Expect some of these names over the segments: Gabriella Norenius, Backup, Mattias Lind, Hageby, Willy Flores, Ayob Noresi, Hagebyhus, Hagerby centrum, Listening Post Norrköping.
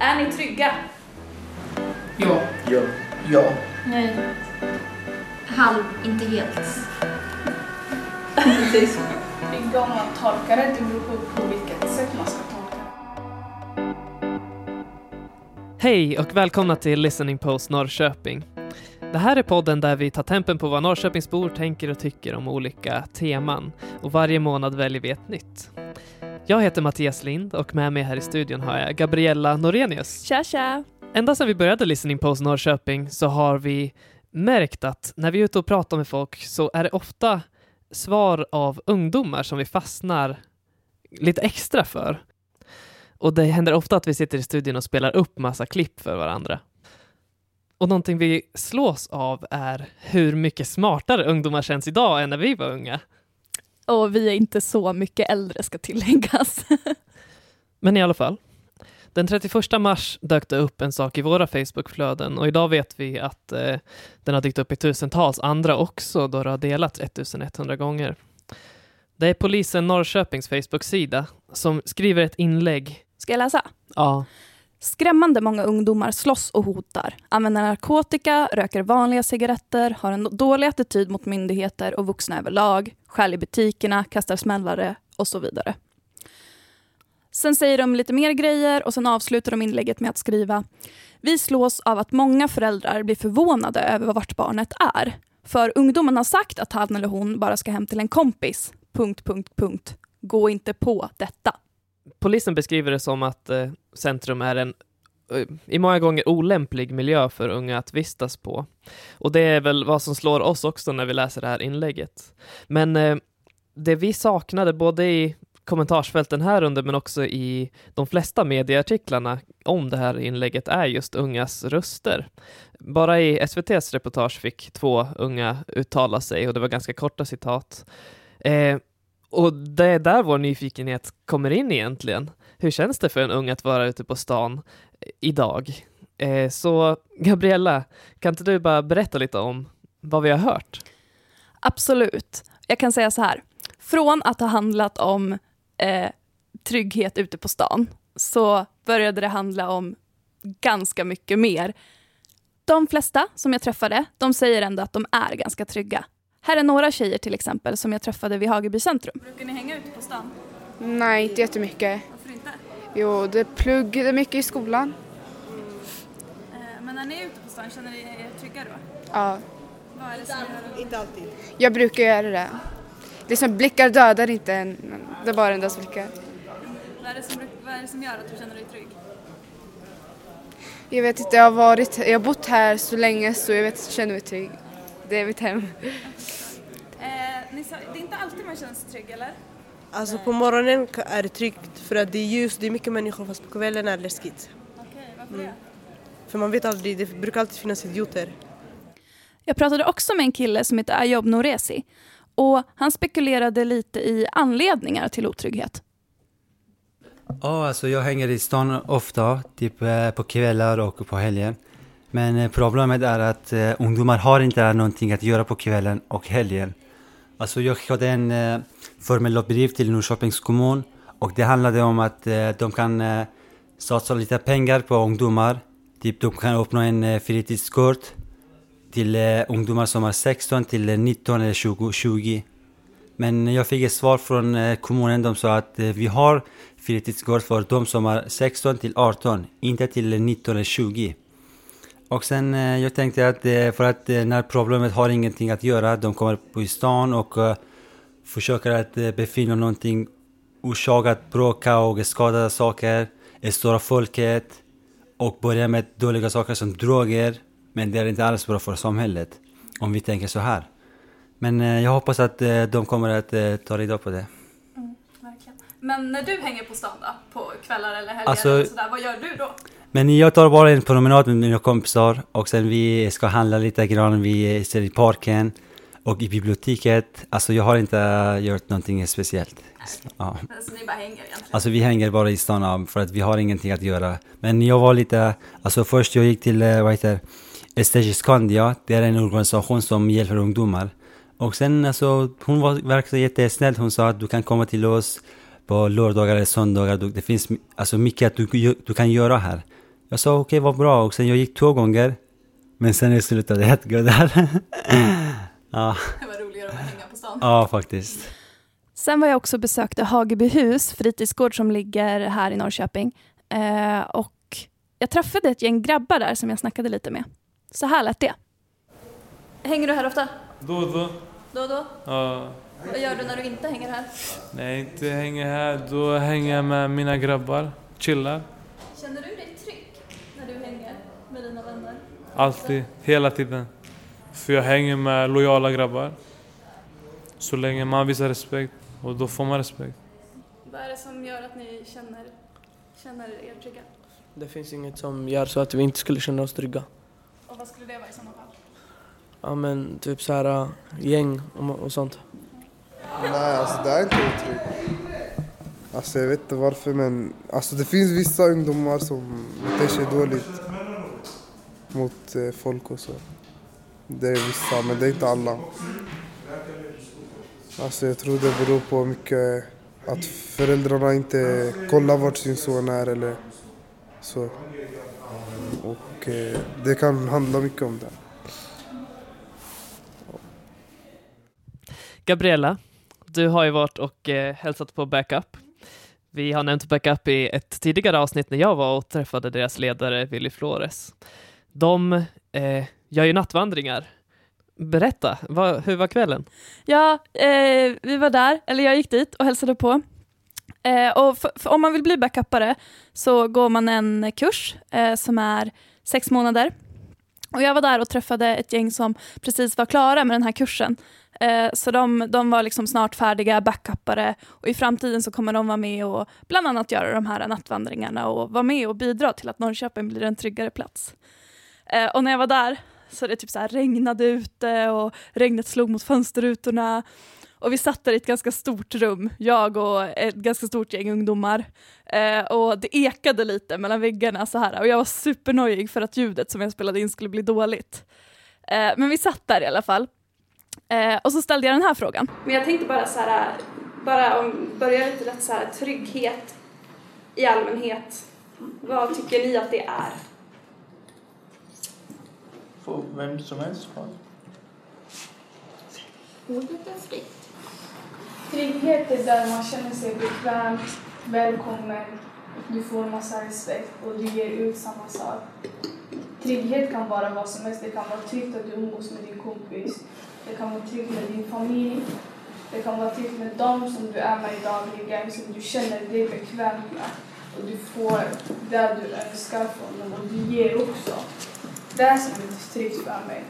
Är ni trygga? Ja. Ja. Ja. Nej. Halv, inte helt. Precis. Trygga om man tolkar det, det beror på vilket sätt man ska tolka det. Hej och välkomna till Listening Post Norrköping. Det här är podden där vi tar tempen på vad Norrköpingsbor tänker och tycker om olika teman. Och varje månad väljer vi ett nytt. Jag heter Mattias Lind och med mig här i studion har jag Gabriella Norenius. Tja, tja! Ända sedan vi började Listening Post Norrköping så har vi märkt att när vi är ute och pratar med folk så är det ofta svar av ungdomar som vi fastnar lite extra för. Och det händer ofta att vi sitter i studion och spelar upp massa klipp för varandra. Och någonting vi slås av är hur mycket smartare ungdomar känns idag än när vi var unga. Och vi är inte så mycket äldre, ska tilläggas. Men i alla fall. Den 31 mars dök det upp en sak i våra Facebookflöden. Och idag vet vi att den har dykt upp i tusentals andra också. Då det har delats 1100 gånger. Det är polisen Norrköpings Facebook-sida som skriver ett inlägg. Ska jag läsa? Ja. Skrämmande många ungdomar slåss och hotar, använder narkotika, röker vanliga cigaretter, har en dålig attityd mot myndigheter och vuxna överlag, stjäl i butikerna, kastar smällare och så vidare. Sen säger de lite mer grejer och sen avslutar de inlägget med att skriva: vi slås av att många föräldrar blir förvånade över vart barnet är. För ungdomen har sagt att han eller hon bara ska hem till en kompis. ... Gå inte på detta. Polisen beskriver det som att centrum är en i många gånger olämplig miljö för unga att vistas på. Och det är väl vad som slår oss också när vi läser det här inlägget. Men det vi saknade både i kommentarsfälten här under men också i de flesta medieartiklarna om det här inlägget är just ungas röster. Bara i SVT:s reportage fick 2 unga uttala sig och det var ganska korta citat. Och det är där vår nyfikenhet kommer in egentligen. Hur känns det för en ung att vara ute på stan idag? Så Gabriella, kan inte du bara berätta lite om vad vi har hört? Absolut. Jag kan säga så här. Från att ha handlat om trygghet ute på stan så började det handla om ganska mycket mer. De flesta som jag träffade, de säger ändå att de är ganska trygga. Här är några tjejer till exempel som jag träffade vid Hagerby centrum. Brukar ni hänga ute på stan? Nej, inte jättemycket. Varför inte? Jo, det är plugg, det är mycket i skolan. Men när ni är ute på stan, känner ni er trygga då? Ja. Vad är det som gör? Inte alltid. Jag brukar göra det. Det är som blickar dödar inte en, det är bara en döds blickar. Vad är det som gör att du känner dig trygg? Jag vet inte, jag har bott här så länge så jag känner mig trygg. Det är mitt hem. Det är inte alltid man känner sig trygg, eller? Alltså på morgonen är det tryggt för att det är ljus, det är mycket människor, fast på kvällen är det läskigt. Okej, varför det? För man vet aldrig, det brukar alltid finnas idioter. Jag pratade också med en kille som heter Ayob Noresi och han spekulerade lite i anledningar till otrygghet. Ja, alltså jag hänger i stan ofta, typ på kvällar och på helgen. Men problemet är att ungdomar har inte någonting att göra på kvällen och helgen. Alltså jag hade en formeluppgift till Norrköpings kommun och det handlade om att de kan satsa lite pengar på ungdomar. Typ de kan uppnå en fritidskort till ungdomar som är 16 till 19 eller 20. Men jag fick ett svar från kommunen, de sa att vi har fritidskort för de som är 16 till 18, inte till 19 eller 20. Och sen jag tänkte att för att när problemet har ingenting att göra, de kommer på stan och försöker att befinna någonting orsakat, bråka och skadade saker, stora folket och börja med dåliga saker som droger. Men det är inte alls bra för samhället om vi tänker så här. Men jag hoppas att de kommer att ta reda på det. Mm, verkligen. Men när du hänger på stan då, på kvällar eller helger alltså, eller sådär, vad gör du då? Men jag tar bara en promenad med mina kompisar och sen vi ska handla lite grann, vi ser i parken och i biblioteket. Alltså jag har inte gjort någonting speciellt. Ja. Alltså ni bara hänger egentligen? Alltså vi hänger bara i stan för att vi har ingenting att göra. Men jag var lite, alltså först jag gick till, vad heter Estegiskandia, det är en organisation som hjälper ungdomar. Och sen alltså hon var verkligen jättesnäll, hon sa att du kan komma till oss. på lördagar eller söndagar. Det finns alltså mycket att du kan göra här. Jag sa okej, vad bra. Och sen jag gick 2 gånger. Men sen slutade det helt gud där. Ja. Det var roligare att hänga på stan. Ja, faktiskt. Sen var jag också besökte Hagebyhus, fritidsgård som ligger här i Norrköping. Och jag träffade ett gäng grabbar där som jag snackade lite med. Så här lät det. Hänger du här ofta? Då. Då? Ja. Vad gör du när du inte hänger här? Nej, inte hänger här. Då hänger jag med mina grabbar. Chillar. Känner du dig trygg när du hänger med dina vänner? Alltid. Hela tiden. För jag hänger med lojala grabbar. Så länge man visar respekt. Och då får man respekt. Vad är det som gör att ni känner er trygga? Det finns inget som gör så att vi inte skulle känna oss trygga. Och vad skulle det vara i sådana fall? Ja, men typ så här gäng och sånt. Nej, alltså det är inte otryggt. Alltså jag vet inte varför, men alltså det finns vissa ungdomar som beter sig dåligt mot folk och så. Det är vissa, men det är inte alla. Alltså jag tror det beror på mycket att föräldrarna inte kollar vart sin son är eller så. Och det kan handla mycket om det. Gabriella, du har ju varit och hälsat på Backup. Vi har nämnt Backup i ett tidigare avsnitt när jag var och träffade deras ledare Willy Flores. De gör ju nattvandringar. Berätta, hur var kvällen? Ja, vi var där, eller jag gick dit och hälsade på. Och för om man vill bli backupare så går man en kurs som är 6 månader. Och jag var där och träffade ett gäng som precis var klara med den här kursen. Så de var liksom snart färdiga backupare, och i framtiden så kommer de vara med och bland annat göra de här nattvandringarna och vara med och bidra till att Norrköping blir en tryggare plats. Och när jag var där så det typ så här regnade ute och regnet slog mot fönsterrutorna, och vi satt där i ett ganska stort rum, jag och ett ganska stort gäng ungdomar, och det ekade lite mellan väggarna så här, och jag var supernöjig för att ljudet som jag spelade in skulle bli dåligt. Men vi satt där i alla fall. Och så ställde jag den här frågan. Men jag tänkte bara så här, börja lite lätt så här, trygghet i allmänhet. Vad tycker ni att det är? För vem som helst. Ordet är fritt. Trygghet är där man känner sig bekväm, välkommen, du får massa respekt och du ger ut samma sak. Trygghet kan vara vad som helst. Det kan vara tryggt att du umgås med din kompis. Det kan vara tryggt med din familj. Det kan vara tryggt med dem som du är med i dagligen, som du känner dig bekväm med. Och du får det du önskar från dem och du ger också. Det är som är tryggt för mig.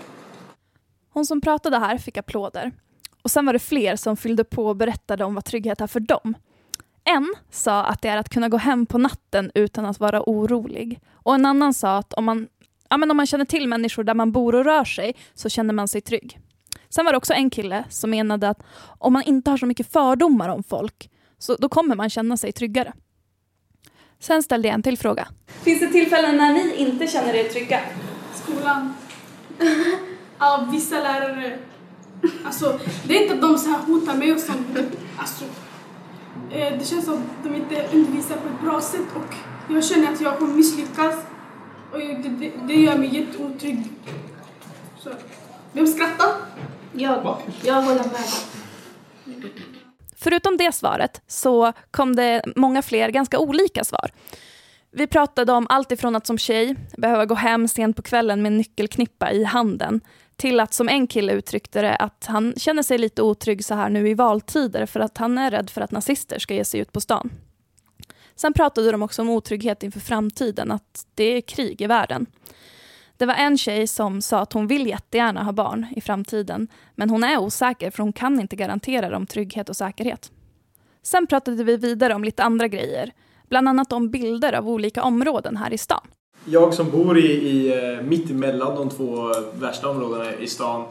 Hon som pratade här fick applåder. Och sen var det fler som fyllde på och berättade om vad trygghet är för dem. En sa att det är att kunna gå hem på natten utan att vara orolig. Och en annan sa att om man känner till människor där man bor och rör sig så känner man sig trygg. Sen var det också en kille som menade att om man inte har så mycket fördomar om folk så då kommer man känna sig tryggare. Sen ställde jag en till fråga. Finns det tillfällen när ni inte känner er trygga? Skolan. Ja, vissa lärare. Alltså, det är inte att de så här hotar mig och sånt. Alltså, det känns som att de inte undervisar på ett bra sätt och jag känner att jag kommer misslyckas. Och det gör mig jätteotrygg. Så, vem skrattar? Jag håller med. Förutom det svaret så kom det många fler ganska olika svar. Vi pratade om allt ifrån att som tjej behöva gå hem sent på kvällen med en nyckelknippa i handen till att som en kille uttryckte det att han känner sig lite otrygg så här nu i valtider för att han är rädd för att nazister ska ge sig ut på stan. Sen pratade de också om otrygghet inför framtiden, att det är krig i världen. Det var en tjej som sa att hon vill jättegärna ha barn i framtiden, men hon är osäker för hon kan inte garantera dem trygghet och säkerhet. Sen pratade vi vidare om lite andra grejer, bland annat om bilder av olika områden här i stan. Jag som bor i mitt emellan de 2 värsta områdena i stan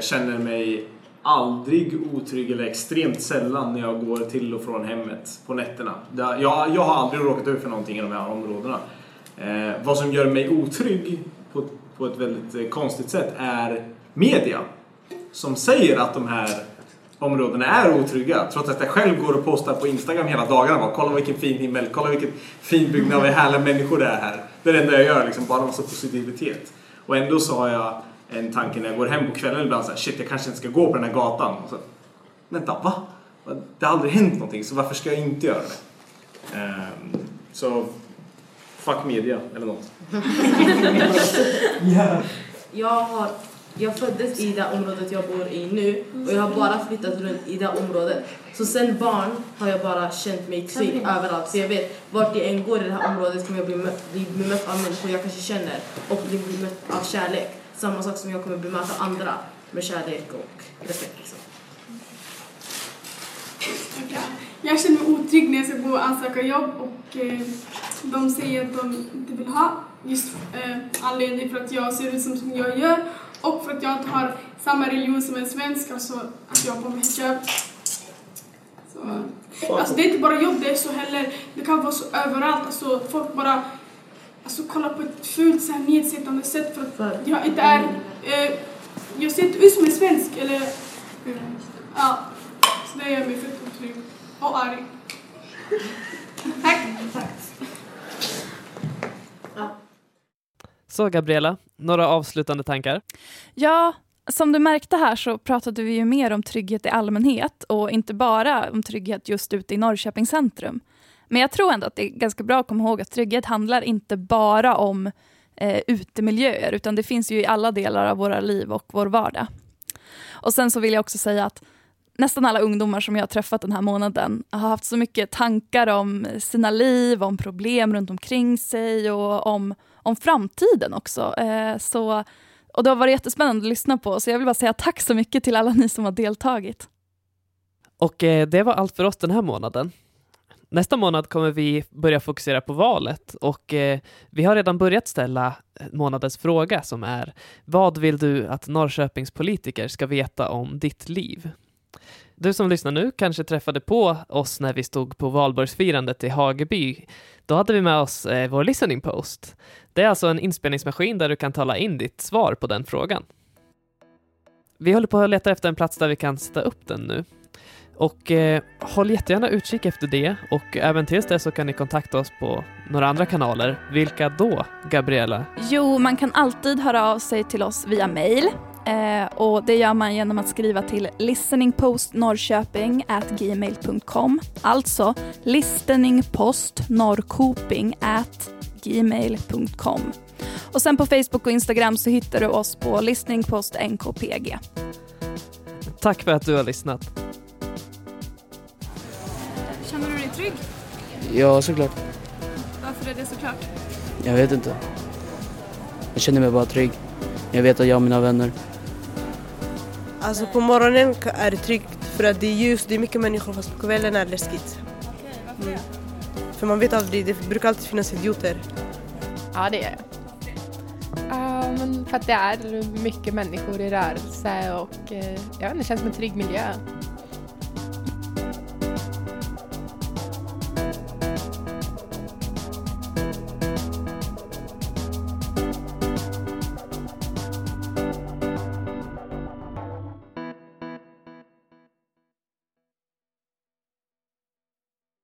känner mig aldrig otrygg eller extremt sällan när jag går till och från hemmet på nätterna. Jag har aldrig råkat ut för någonting i de här områdena. Vad som gör mig otrygg på ett väldigt konstigt sätt är media som säger att de här områdena är otrygga. Trots att jag själv går och postar på Instagram hela dagarna. Bara, kolla vilken fin himmel, kolla vilken fin byggnad och härliga människor det är här. Det är det enda jag gör, liksom, bara en massa positivitet. Och ändå så har jag en tanke när jag går hem på kvällen ibland. Så här, shit, jag kanske inte ska gå på den här gatan. Och så, vänta, va? Det har aldrig hänt någonting, så varför ska jag inte göra det? Så fuck media, eller något. Yeah. Jag föddes i det området jag bor i nu. Och jag har bara flyttat runt i det området. Så sen barn har jag bara känt mig trygg överallt. Så jag vet, vart jag än går i det här området kommer jag bli mött av människor jag kanske känner. Och bli mött av kärlek. Samma sak som jag kommer bemöta andra med kärlek och respekt. Liksom. Jag känner mig otrygg när jag ska gå och ansöka jobb. Och de säger att de inte vill ha. Just anledning för att jag ser ut som jag gör. Och för att jag har samma religion som en svensk, alltså att jag har på mig hijab. Alltså det är inte bara jobb, det är så heller. Det kan vara så överallt, alltså folk bara alltså, kollar på ett fult så här nedsättande sätt för att jag inte är jag ser inte ut som en svensk eller ja, så det gör mig fett otrygg och arg. Tack. Så Gabriella, några avslutande tankar? Ja, som du märkte här så pratade vi ju mer om trygghet i allmänhet och inte bara om trygghet just ute i Norrköpings centrum. Men jag tror ändå att det är ganska bra att komma ihåg att trygghet handlar inte bara om utemiljöer utan det finns ju i alla delar av våra liv och vår vardag. Och sen så vill jag också säga att nästan alla ungdomar som jag har träffat den här månaden har haft så mycket tankar om sina liv, om problem runt omkring sig och om framtiden också. Och det har varit jättespännande att lyssna på. Så jag vill bara säga tack så mycket till alla ni som har deltagit. Och det var allt för oss den här månaden. Nästa månad kommer vi börja fokusera på valet. Och vi har redan börjat ställa månadens fråga som är: vad vill du att Norrköpings politiker ska veta om ditt liv? Du som lyssnar nu kanske träffade på oss när vi stod på valborgsfirandet i Hageby. Då hade vi med oss vår listening post. Det är alltså en inspelningsmaskin där du kan tala in ditt svar på den frågan. Vi håller på att leta efter en plats där vi kan sätta upp den nu. Och håll jättegärna utkik efter det. Och även tills det så kan ni kontakta oss på några andra kanaler. Vilka då, Gabriella? Jo, man kan alltid höra av sig till oss via mejl. Och det gör man genom att skriva till listeningpostnorrköping@gmail.com. Alltså listeningpostnorrköping@gmail.com. Och sen på Facebook och Instagram så hittar du oss på listeningpostnkpg. Tack för att du har lyssnat. Känner du dig trygg? Ja, såklart. Varför är det såklart? Jag vet inte. Jag känner mig bara trygg. Jag vet att jag och mina vänner. Alltså på morgonen är det tryggt för att det är ljus, det är mycket människor, fast på kvällen är det läskigt. Okej, varför det? För man vet aldrig, det brukar alltid finnas idioter. Ja, det är men för att det är mycket människor i rörelse och jag vet inte, det känns som en trygg miljö.